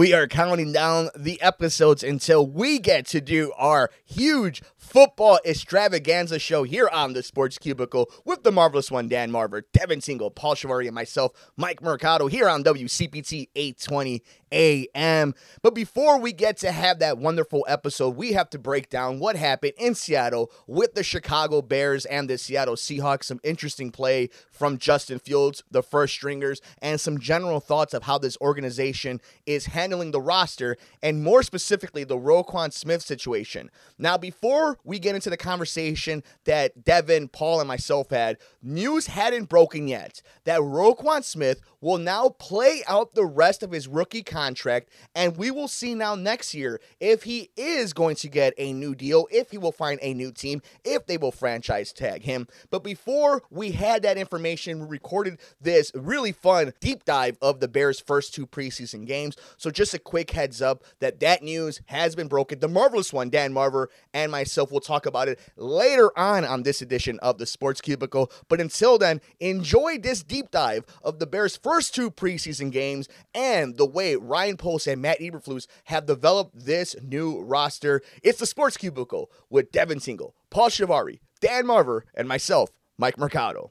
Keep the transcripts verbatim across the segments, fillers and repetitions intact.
we are counting down the episodes until we get to do our huge football extravaganza show here on the Sports Cubicle with the marvelous one, Dan Marver, Devin Single, Paul Shavari, and myself, Mike Mercado, here on W C P T eight twenty A M. But before we get to have that wonderful episode, we have to break down what happened in Seattle with the Chicago Bears and the Seattle Seahawks. Some interesting play from Justin Fields, the first stringers, and some general thoughts of how this organization is handling the roster, and more specifically, the Roquan Smith situation. Now, before we get into the conversation that Devin, Paul, and myself had, news hadn't broken yet that Roquan Smith will now play out the rest of his rookie contract, and we will see now next year if he is going to get a new deal, if he will find a new team, if they will franchise tag him. But before we had that information, we recorded this really fun deep dive of the Bears' first two preseason games. So just a quick heads up that that news has been broken. The marvelous one, Dan Marver, and myself will talk about it later on on this edition of the Sports Cubicle. But until then, enjoy this deep dive of the Bears' first two preseason games and the way Ryan Poles and Matt Eberflus have developed this new roster. It's the Sports Cubicle with Devin Single, Paul Shavari, Dan Marver, and myself, Mike Mercado.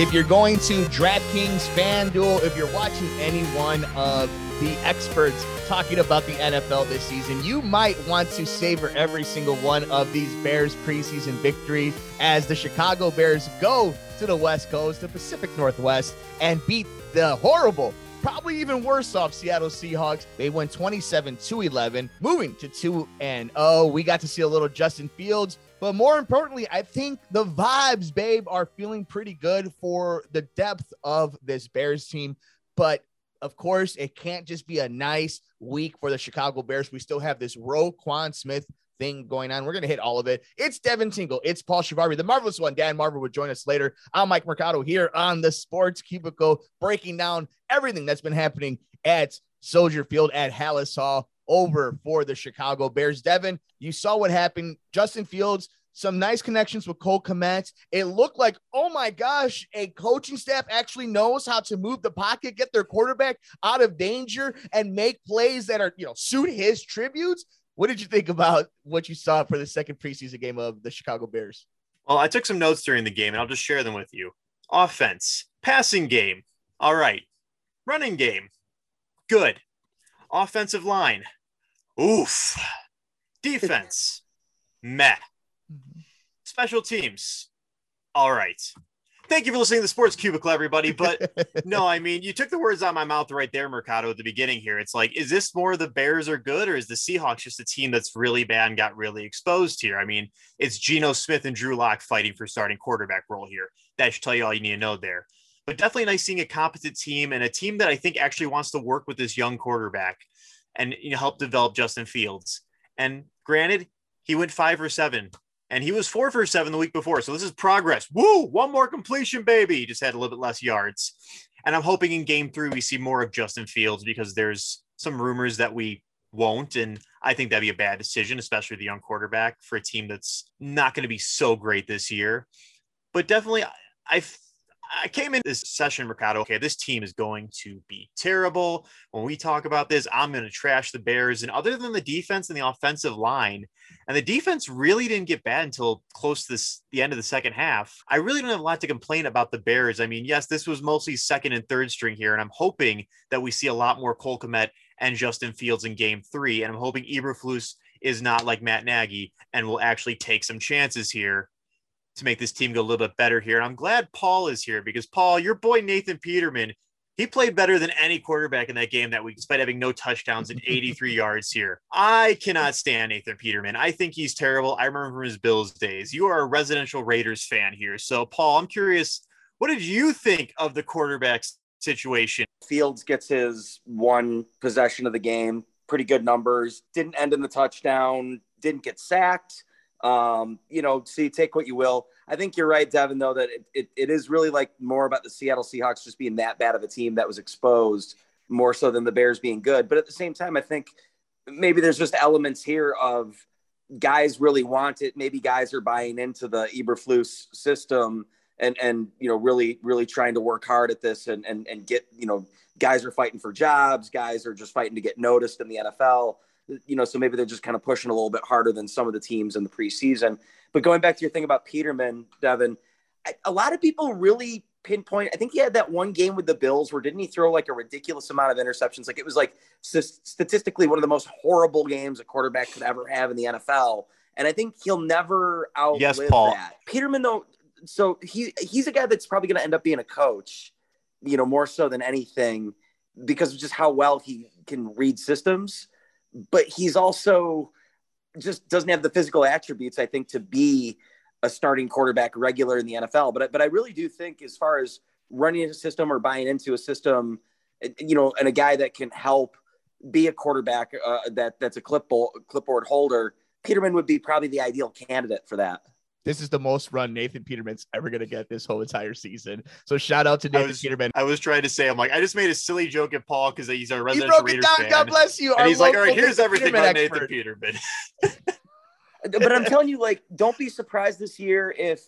If you're going to DraftKings, FanDuel, if you're watching any one of the experts talking about the N F L this season, you might want to savor every single one of these Bears preseason victories as the Chicago Bears go to the West Coast, the Pacific Northwest, and beat the horrible, probably even worse off Seattle Seahawks. They went twenty-seven to eleven, moving to two and oh. We got to see a little Justin Fields. But more importantly, I think the vibes, babe, are feeling pretty good for the depth of this Bears team. But, of course, it can't just be a nice week for the Chicago Bears. We still have this Roquan Smith thing going on. We're going to hit all of it. It's Devin Tingle. It's Paul Shavari. The marvelous one, Dan Marver, would join us later. I'm Mike Mercado here on the Sports Cubicle, breaking down everything that's been happening at Soldier Field at Halas Hall over for the Chicago Bears. Devin, you saw what happened. Justin Fields, some nice connections with Cole Kmet. It looked like, oh my gosh, a coaching staff actually knows how to move the pocket, get their quarterback out of danger, and make plays that are, you know, suit his tributes. What did you think about what you saw for the second preseason game of the Chicago Bears? Well, I took some notes during the game, and I'll just share them with you. Offense, passing game, all right. Running game, good. Offensive line, oof. Defense, meh. Special teams, all right. Thank you for listening to the Sports Cubicle, everybody. But no, I mean, you took the words out of my mouth right there, Mercado, at the beginning here. It's like, is this more the Bears are good, or is the Seahawks just a team that's really bad and got really exposed here? I mean, it's Geno Smith and Drew Lock fighting for starting quarterback role here. That should tell you all you need to know there. But definitely nice seeing a competent team and a team that I think actually wants to work with this young quarterback and, you know, help develop Justin Fields. And granted, he went five for seven, and he was four for seven the week before. So this is progress. Woo! One more completion, baby. Just had a little bit less yards. And I'm hoping in game three we see more of Justin Fields, because there's some rumors that we won't. And I think that'd be a bad decision, especially the young quarterback for a team that's not going to be so great this year. But definitely, I, I I came in this session, Mercado, okay, this team is going to be terrible. When we talk about this, I'm going to trash the Bears. And other than the defense and the offensive line, and the defense really didn't get bad until close to this, the end of the second half, I really don't have a lot to complain about the Bears. I mean, yes, this was mostly second and third string here, and I'm hoping that we see a lot more Cole Kmet and Justin Fields in game three. And I'm hoping Eberflus is not like Matt Nagy and will actually take some chances here to make this team go a little bit better here. And I'm glad Paul is here, because Paul, your boy Nathan Peterman, he played better than any quarterback in that game that week, despite having no touchdowns and eighty-three yards here. I cannot stand Nathan Peterman. I think he's terrible. I remember from his Bills days. You are a residential Raiders fan here. So Paul, I'm curious, what did you think of the quarterback situation? Fields gets his one possession of the game, pretty good numbers, didn't end in the touchdown, didn't get sacked. Um, you know, see, take what you will. I think you're right, Devin, though, that it, it, it is really like more about the Seattle Seahawks just being that bad of a team that was exposed more so than the Bears being good. But at the same time, I think maybe there's just elements here of guys really want it. Maybe guys are buying into the Eberflus system and, and, you know, really, really trying to work hard at this and, and, and get, you know, guys are fighting for jobs. Guys are just fighting to get noticed in the N F L, you know, so maybe they're just kind of pushing a little bit harder than some of the teams in the preseason. But going back to your thing about Peterman, Devin, I, a lot of people really pinpoint, I think he had that one game with the Bills where didn't he throw like a ridiculous amount of interceptions? Like it was like statistically one of the most horrible games a quarterback could ever have in the N F L. And I think he'll never outlive yes, Paul. that. Peterman though. So he, he's a guy that's probably going to end up being a coach, you know, more so than anything because of just how well he can read systems, but he's also just doesn't have the physical attributes, I think, to be a starting quarterback regular in the N F L. But, but I really do think as far as running into a system or buying into a system, you know, and a guy that can help be a quarterback uh, that that's a clipboard, clipboard holder, Peterman would be probably the ideal candidate for that. This is the most run Nathan Peterman's ever going to get this whole entire season. So shout out to Nathan I was, Peterman. I was trying to say, I'm like, I just made a silly joke at Paul because he's our resident he Raiders fan. God bless you. And he's like, all right, here's Nathan everything Peterman about expert. Nathan Peterman. But I'm telling you, like, don't be surprised this year if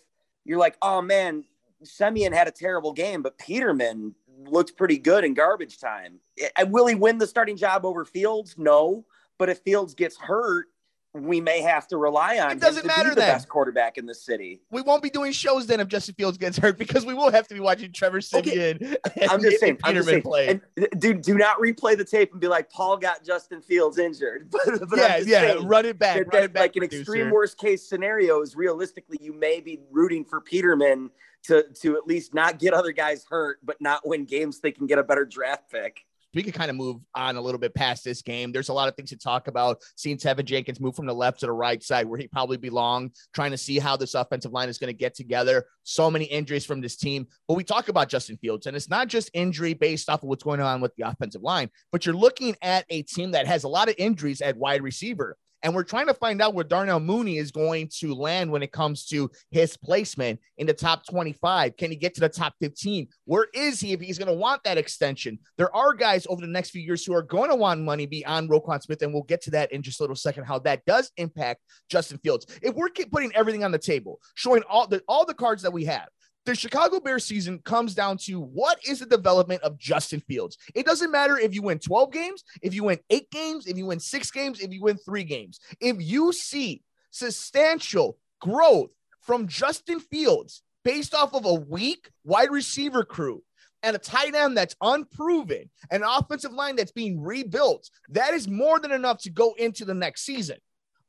you're like, oh, man, Semien had a terrible game, but Peterman looked pretty good in garbage time. Will he win the starting job over Fields? No. But if Fields gets hurt, we may have to rely on it doesn't him to matter be the then. best quarterback in the city. We won't be doing shows then if Justin Fields gets hurt because we will have to be watching Trevor Semien okay. and, I'm just saying, and Peterman I'm just saying. play. And do, do not replay the tape and be like, Paul got Justin Fields injured. but, but yeah, yeah, saying, run it back. That, run that, it back like producer. An extreme worst case scenario is realistically you may be rooting for Peterman to, to at least not get other guys hurt but not win games so they can get a better draft pick. We could kind of move on a little bit past this game. There's a lot of things to talk about. Seeing Tevin Jenkins move from the left to the right side where he probably belonged, trying to see how this offensive line is going to get together. So many injuries from this team. But we talk about Justin Fields, and it's not just injury based off of what's going on with the offensive line, but you're looking at a team that has a lot of injuries at wide receiver. And we're trying to find out where Darnell Mooney is going to land when it comes to his placement in the top twenty-five. Can he get to the top fifteen? Where is he if he's going to want that extension? There are guys over the next few years who are going to want money beyond Roquan Smith, and we'll get to that in just a little second, how that does impact Justin Fields. If we're putting everything on the table, showing all the, all the cards that we have, the Chicago Bears season comes down to what is the development of Justin Fields. It doesn't matter if you win twelve games, if you win eight games, if you win six games, if you win three games. If you see substantial growth from Justin Fields based off of a weak wide receiver crew and a tight end that's unproven, an offensive line that's being rebuilt, that is more than enough to go into the next season.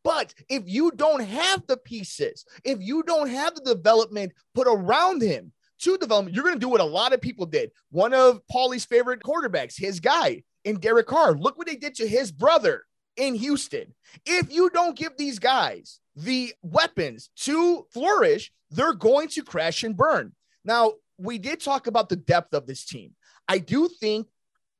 But if you don't have the pieces, if you don't have the development put around him to development, you're going to do what a lot of people did. One of Paulie's favorite quarterbacks, his guy in Derek Carr, look what they did to his brother in Houston. If you don't give these guys the weapons to flourish, they're going to crash and burn. Now, we did talk about the depth of this team. I do think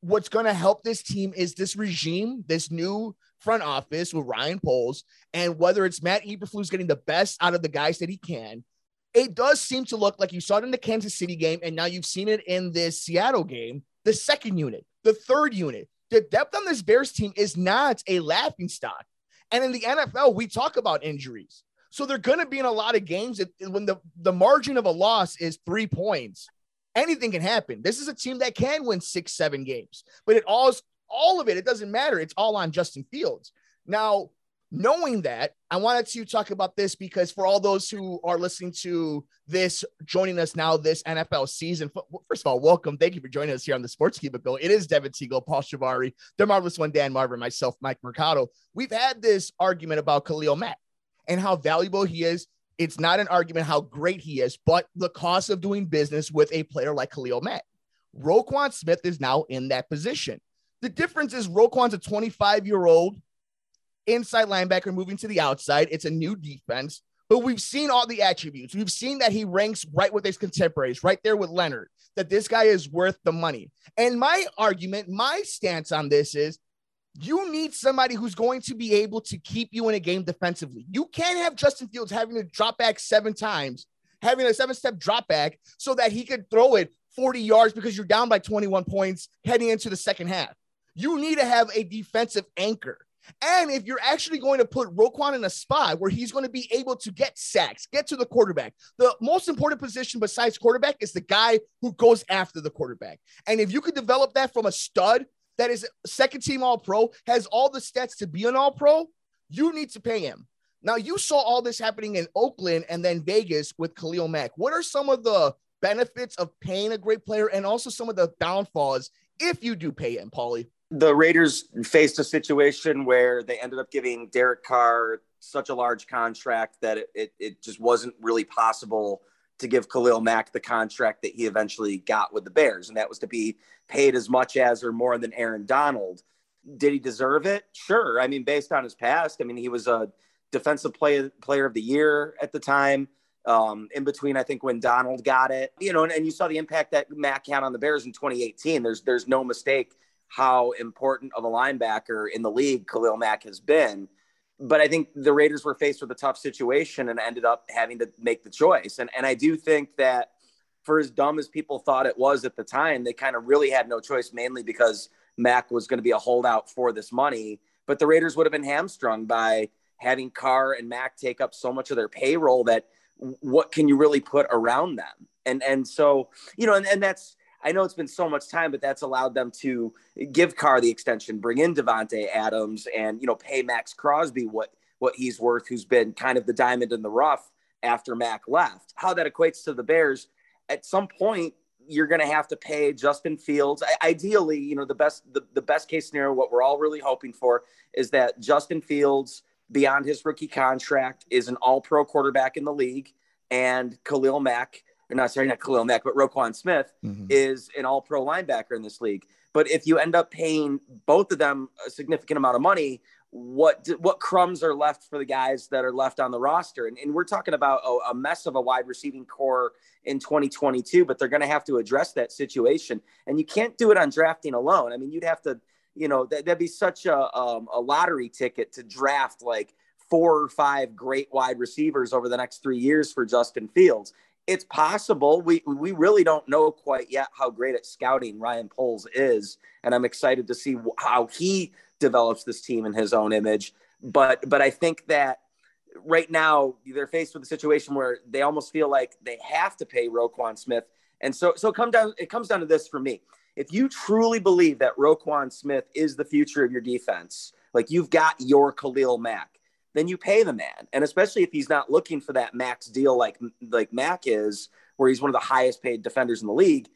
what's going to help this team is this regime, this new front office with Ryan Poles, and whether it's Matt Eberflus getting the best out of the guys that he can, it does seem to look like you saw it in the Kansas City game, and now you've seen it in this Seattle game, the second unit, the third unit. The depth on this Bears team is not a laughing stock. And in the N F L, we talk about injuries. So they're going to be in a lot of games that when the, the margin of a loss is three points, anything can happen. This is a team that can win six, seven games, but it all is all of it, it doesn't matter. It's all on Justin Fields. Now, knowing that, I wanted to talk about this because for all those who are listening to this, joining us now this N F L season, first of all, welcome. Thank you for joining us here on the Sports Cubicle. It is Devin Siegel, Paul Schiavari, The Marvelous One, Dan Marvin, myself, Mike Mercado. We've had this argument about Khalil Mack and how valuable he is. It's not an argument how great he is, but the cost of doing business with a player like Khalil Mack. Roquan Smith is now in that position. The difference is Roquan's a twenty-five-year-old inside linebacker moving to the outside. It's a new defense, but we've seen all the attributes. We've seen that he ranks right with his contemporaries, right there with Leonard, that this guy is worth the money. And my argument, my stance on this is you need somebody who's going to be able to keep you in a game defensively. You can't have Justin Fields having to drop back seven times, having a seven-step drop back so that he could throw it forty yards because you're down by twenty-one points heading into the second half. You need to have a defensive anchor. And if you're actually going to put Roquan in a spot where he's going to be able to get sacks, get to the quarterback, the most important position besides quarterback is the guy who goes after the quarterback. And if you could develop that from a stud that is second team All-Pro, has all the stats to be an All-Pro, you need to pay him. Now, you saw all this happening in Oakland and then Vegas with Khalil Mack. What are some of the benefits of paying a great player and also some of the downfalls if you do pay him, Paulie? The Raiders faced a situation where they ended up giving Derek Carr such a large contract that it, it, it just wasn't really possible to give Khalil Mack the contract that he eventually got with the Bears. And that was to be paid as much as or more than Aaron Donald. Did he deserve it? Sure. I mean, based on his past, I mean, he was a defensive play, player of the year at the time. Um, in between, I think when Donald got it, you know, and, and you saw the impact that Mack had on the Bears in twenty eighteen. There's, there's no mistake how important of a linebacker in the league Khalil Mack has been. But I think the Raiders were faced with a tough situation and ended up having to make the choice. And, and I do think that for as dumb as people thought it was at the time, they kind of really had no choice, mainly because Mack was going to be a holdout for this money. But the Raiders would have been hamstrung by having Carr and Mack take up so much of their payroll that what can you really put around them? And, and so, you know, and, and that's, I know it's been so much time, but that's allowed them to give Carr the extension, bring in Devontae Adams and, you know, pay Max Crosby what, what he's worth, who's been kind of the diamond in the rough after Mack left. How that equates to the Bears, at some point, you're going to have to pay Justin Fields. I, ideally, you know, the best, the, the best case scenario, what we're all really hoping for is that Justin Fields, beyond his rookie contract, is an all-pro quarterback in the league, and Khalil Mack, or not, sorry, not Khalil Mack, but Roquan Smith mm-hmm. is an all-pro linebacker in this league. But if you end up paying both of them a significant amount of money, what what crumbs are left for the guys that are left on the roster? And, and we're talking about a, a mess of a wide receiving core in twenty twenty-two, but they're going to have to address that situation. And you can't do it on drafting alone. I mean, you'd have to You know, that, that'd be such a um, a lottery ticket to draft like four or five great wide receivers over the next three years for Justin Fields. It's possible. We we really don't know quite yet how great at scouting Ryan Poles is, and I'm excited to see how he develops this team in his own image. But but I think that right now they're faced with a situation where they almost feel like they have to pay Roquan Smith, and so so come down. It comes down to this for me. If you truly believe that Roquan Smith is the future of your defense, like you've got your Khalil Mack, then you pay the man. And especially if he's not looking for that max deal like, like Mack is, where he's one of the highest paid defenders in the league,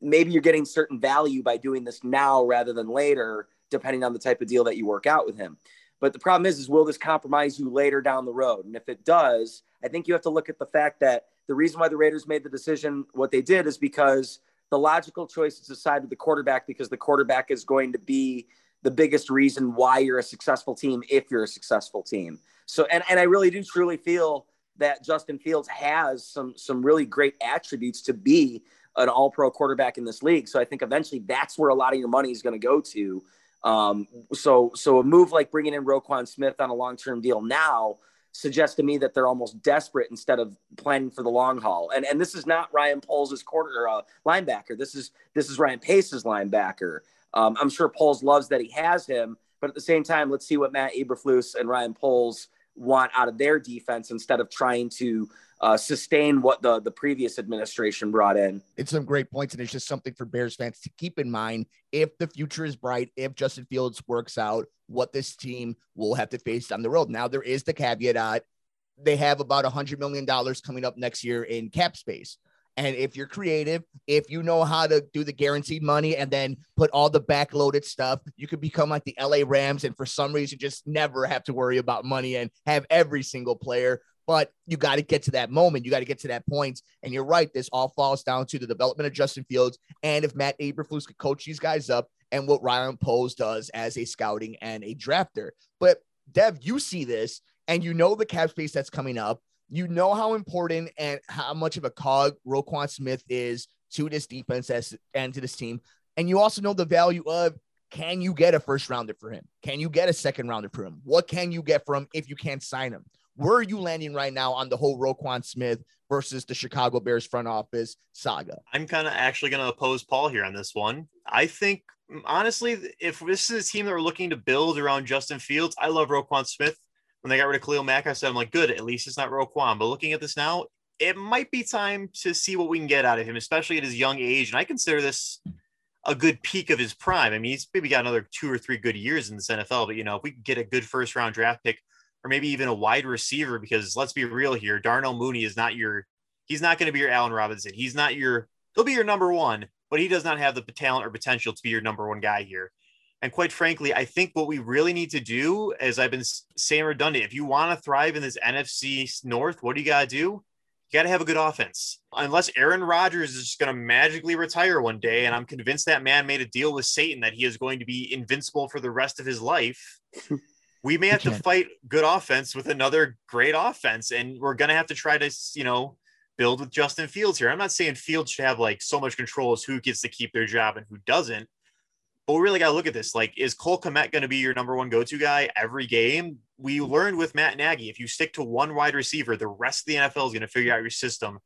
maybe you're getting certain value by doing this now rather than later, depending on the type of deal that you work out with him. But the problem is, is will this compromise you later down the road? And if it does, I think you have to look at the fact that the reason why the Raiders made the decision what they did is because the logical choice is the side of the quarterback, because the quarterback is going to be the biggest reason why you're a successful team if you're a successful team. So, and, and I really do truly feel that Justin Fields has some, some really great attributes to be an all-pro quarterback in this league. So I think eventually that's where a lot of your money is going to go to. Um, so, so a move like bringing in Roquan Smith on a long-term deal now suggests to me that they're almost desperate instead of planning for the long haul. And and this is not Ryan Poles' quarter uh, linebacker. This is this is Ryan Pace's linebacker. Um, I'm sure Poles loves that he has him, but at the same time, let's see what Matt Eberflus and Ryan Poles want out of their defense instead of trying to uh, sustain what the, the previous administration brought in. It's some great points, and it's just something for Bears fans to keep in mind. If the future is bright, if Justin Fields works out, what this team will have to face down the road. Now, there is the caveat that they have about one hundred million dollars coming up next year in cap space. And if you're creative, if you know how to do the guaranteed money and then put all the backloaded stuff, you could become like the L A Rams and for some reason just never have to worry about money and have every single player. But you got to get to that moment. You got to get to that point. And you're right. This all falls down to the development of Justin Fields. And if Matt Eberflus could coach these guys up and what Ryan Poles does as a scouting and a drafter. But Dev, you see this and you know the cap space that's coming up. You know how important and how much of a cog Roquan Smith is to this defense as, and to this team. And you also know the value of, can you get a first rounder for him? Can you get a second rounder for him? What can you get from if you can't sign him? Where are you landing right now on the whole Roquan Smith versus the Chicago Bears front office saga? I'm kind of actually going to oppose Paul here on this one. I think, honestly, if this is a team that we're looking to build around Justin Fields, I love Roquan Smith. When they got rid of Khalil Mack, I said, I'm like, good, at least it's not Roquan. But looking at this now, it might be time to see what we can get out of him, especially at his young age. And I consider this a good peak of his prime. I mean, he's maybe got another two or three good years in this N F L, but, you know, if we get a good first round draft pick or maybe even a wide receiver, because let's be real here, Darnell Mooney is not your, he's not going to be your Allen Robinson. He's not your, he'll be your number one, but he does not have the talent or potential to be your number one guy here. And quite frankly, I think what we really need to do, as I've been saying redundant, if you want to thrive in this N F C North, what do you got to do? You got to have a good offense. Unless Aaron Rodgers is just going to magically retire one day, and I'm convinced that man made a deal with Satan that he is going to be invincible for the rest of his life, we may have to fight good offense with another great offense. And we're going to have to try to, you know, build with Justin Fields here. I'm not saying Fields should have like so much control as who gets to keep their job and who doesn't. But we really got to look at this. Like, is Cole Kmet going to be your number one go-to guy every game? We learned with Matt Nagy, if you stick to one wide receiver, the rest of the N F L is going to figure out your system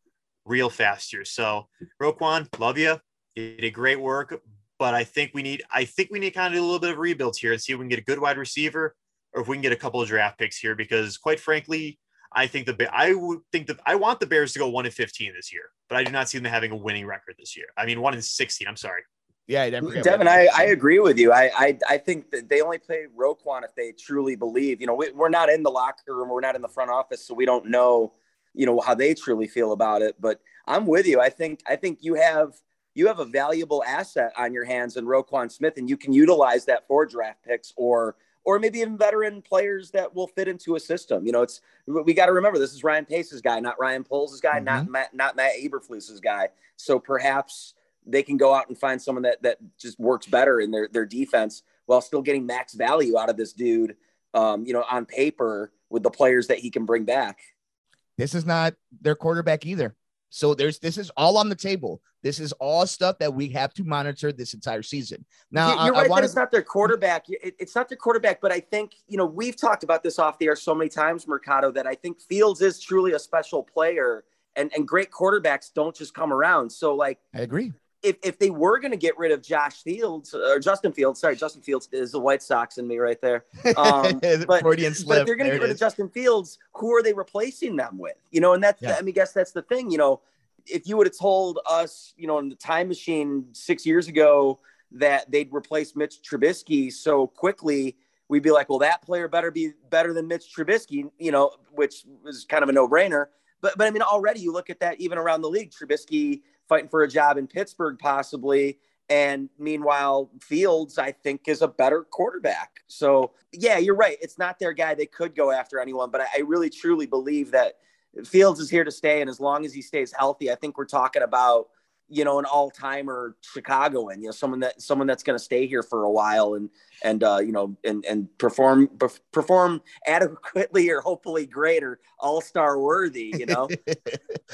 real fast here. So Roquan, love you. You did great work, but I think we need, I think we need kind of a little bit of rebuilds here and see if we can get a good wide receiver or if we can get a couple of draft picks here, because quite frankly, I think the, I would think that I want the Bears to go one and fifteen this year, but I do not see them having a winning record this year. I mean, one and sixteen, I'm sorry. Yeah, Devin, I, I agree with you. I, I I think that they only play Roquan if they truly believe. You know, we, we're not in the locker room. We're not in the front office, so we don't know, you know, how they truly feel about it. But I'm with you. I think I think you have you have a valuable asset on your hands in Roquan Smith, and you can utilize that for draft picks or or maybe even veteran players that will fit into a system. You know, it's we got to remember this is Ryan Pace's guy, not Ryan Poles' guy, mm-hmm. not Matt, not Matt Eberflus's guy. So perhaps they can go out and find someone that, that just works better in their, their defense while still getting max value out of this dude, um, you know, on paper with the players that he can bring back. This is not their quarterback either. So there's, this is all on the table. This is all stuff that we have to monitor this entire season. Now you're I, right. I wanna... It's not their quarterback. It's not their quarterback, but I think, you know, we've talked about this off the air so many times, Mercado, that I think Fields is truly a special player, and, and great quarterbacks don't just come around. So like, I agree. If if they were going to get rid of Josh Fields or Justin Fields, sorry, Justin Fields is the White Sox in me right there. Um, but, but if they're going to get rid of Justin Fields, who are they replacing them with? You know, and that's, yeah. I mean, I guess that's the thing, you know, if you would have told us, you know, in the time machine six years ago that they'd replace Mitch Trubisky so quickly, we'd be like, well, that player better be better than Mitch Trubisky, you know, which was kind of a no brainer. But, but I mean, already you look at that even around the league, Trubisky fighting for a job in Pittsburgh possibly. And meanwhile, Fields, I think, is a better quarterback. So, yeah, you're right. It's not their guy. They could go after anyone. But I, I really, truly believe that Fields is here to stay. And as long as he stays healthy, I think we're talking about, you know, an all-timer Chicagoan, you know, someone that someone that's going to stay here for a while and and, uh, you know, and, and perform perf- perform adequately or hopefully great or all-star worthy, you know,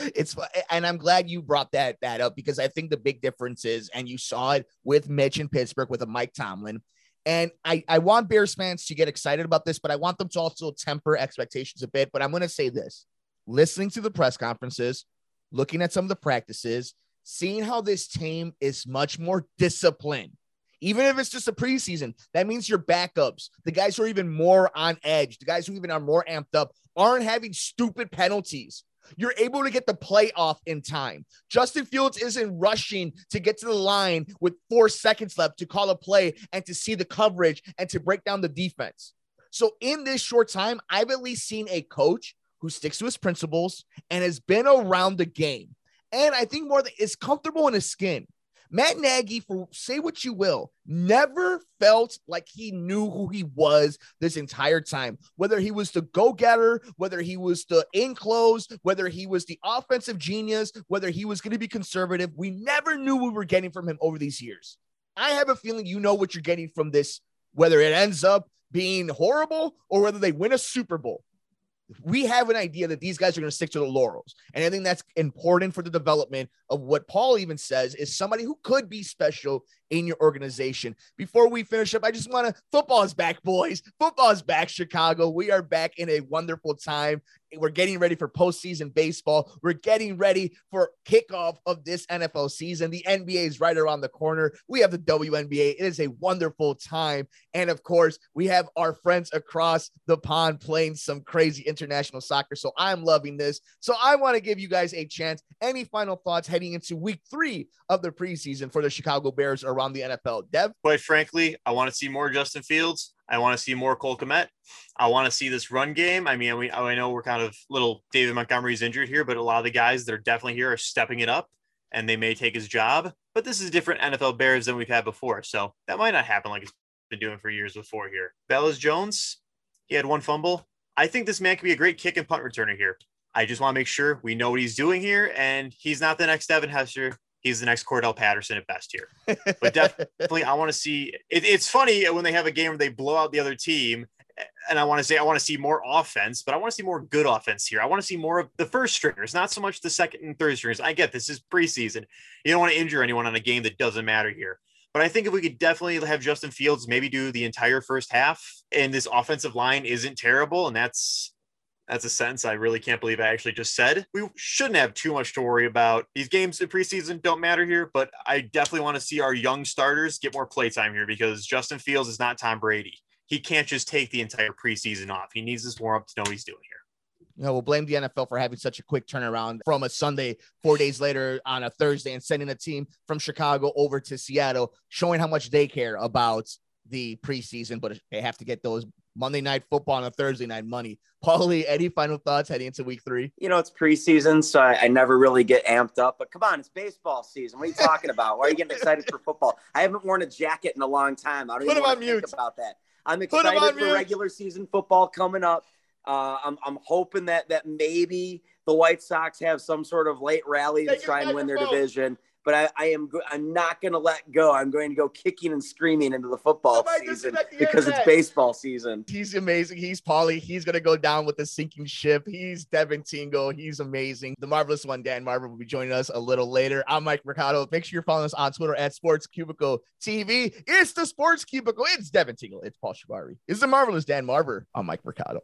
it's and I'm glad you brought that that up, because I think the big difference is, and you saw it with Mitch in Pittsburgh with a Mike Tomlin. And I, I want Bears fans to get excited about this, but I want them to also temper expectations a bit. But I'm going to say this, listening to the press conferences, looking at some of the practices, seeing how this team is much more disciplined, even if it's just a preseason, that means your backups, the guys who are even more on edge, the guys who even are more amped up, aren't having stupid penalties. You're able to get the play off in time. Justin Fields isn't rushing to get to the line with four seconds left to call a play and to see the coverage and to break down the defense. So in this short time, I've at least seen a coach who sticks to his principles and has been around the game. And I think more that is comfortable in his skin. Matt Nagy, for say what you will, never felt like he knew who he was this entire time, whether he was the go-getter, whether he was the in-close, whether he was the offensive genius, whether he was going to be conservative. We never knew what we were getting from him over these years. I have a feeling you know what you're getting from this, whether it ends up being horrible or whether they win a Super Bowl. we have an idea that these guys are going to stick to the laurels. And I think that's important for the development of what Paul even says is somebody who could be special in your organization. Before we finish up, I just want to, football is back, boys. Football is back, Chicago. We are back in a wonderful time. We're getting ready for postseason baseball. We're getting ready for kickoff of this N F L season. The N B A is right around the corner. We have the W N B A. It is a wonderful time. And of course, we have our friends across the pond playing some crazy international soccer. So I'm loving this. So I want to give you guys a chance. Any final thoughts heading into week three of the preseason for the Chicago Bears around the N F L? Dev? Quite frankly, I want to see more Justin Fields. I want to see more Cole Kmet. I want to see this run game. I mean, we, I know we're kind of little David Montgomery's injured here, but a lot of the guys that are definitely here are stepping it up, and they may take his job. But this is different N F L Bears than we've had before. So that might not happen like it's been doing for years before here. Bellas Jones, he had one fumble. I think this man could be a great kick and punt returner here. I just want to make sure we know what he's doing here, and he's not the next Devin Hester. He's the next Cordell Patterson at best here. But definitely, I want to see it, – it's funny when they have a game where they blow out the other team, and I want to say I want to see more offense, but I want to see more good offense here. I want to see more of the first stringers, not so much the second and third stringers. I get this is preseason. You don't want to injure anyone on a game that doesn't matter here. But I think if we could definitely have Justin Fields maybe do the entire first half, and this offensive line isn't terrible, and that's – That's a sentence I really can't believe I actually just said. We shouldn't have too much to worry about. These games in preseason don't matter here, but I definitely want to see our young starters get more play time here, because Justin Fields is not Tom Brady. He can't just take the entire preseason off. He needs this warm up to know what he's doing here. You know, we'll blame the N F L for having such a quick turnaround from a Sunday, four days later on a Thursday, and sending a team from Chicago over to Seattle, showing how much they care about the preseason, but they have to get those Monday night football on a Thursday night money. Paulie, any final thoughts heading into week three? You know, it's preseason, so I, I never really get amped up, but come on, it's baseball season. What are you talking about? Why are you getting excited for football? I haven't worn a jacket in a long time. I don't Put even want to mute. think about that. I'm excited for mute. regular season football coming up. Uh, I'm, I'm hoping that, that maybe the White Sox have some sort of late rally Take to try and win their division. But I, I am go- I'm not going to let go. I'm going to go kicking and screaming into the football Nobody season because it's baseball season. He's amazing. He's Paulie. He's going to go down with the sinking ship. He's Devin Tingle. He's amazing. The marvelous one, Dan Marver, will be joining us a little later. I'm Mike Mercado. Make sure you're following us on Twitter at Sports Cubicle T V. It's the Sports Cubicle. It's Devin Tingle. It's Paul Shabari. It's the marvelous Dan Marver. I'm Mike Mercado.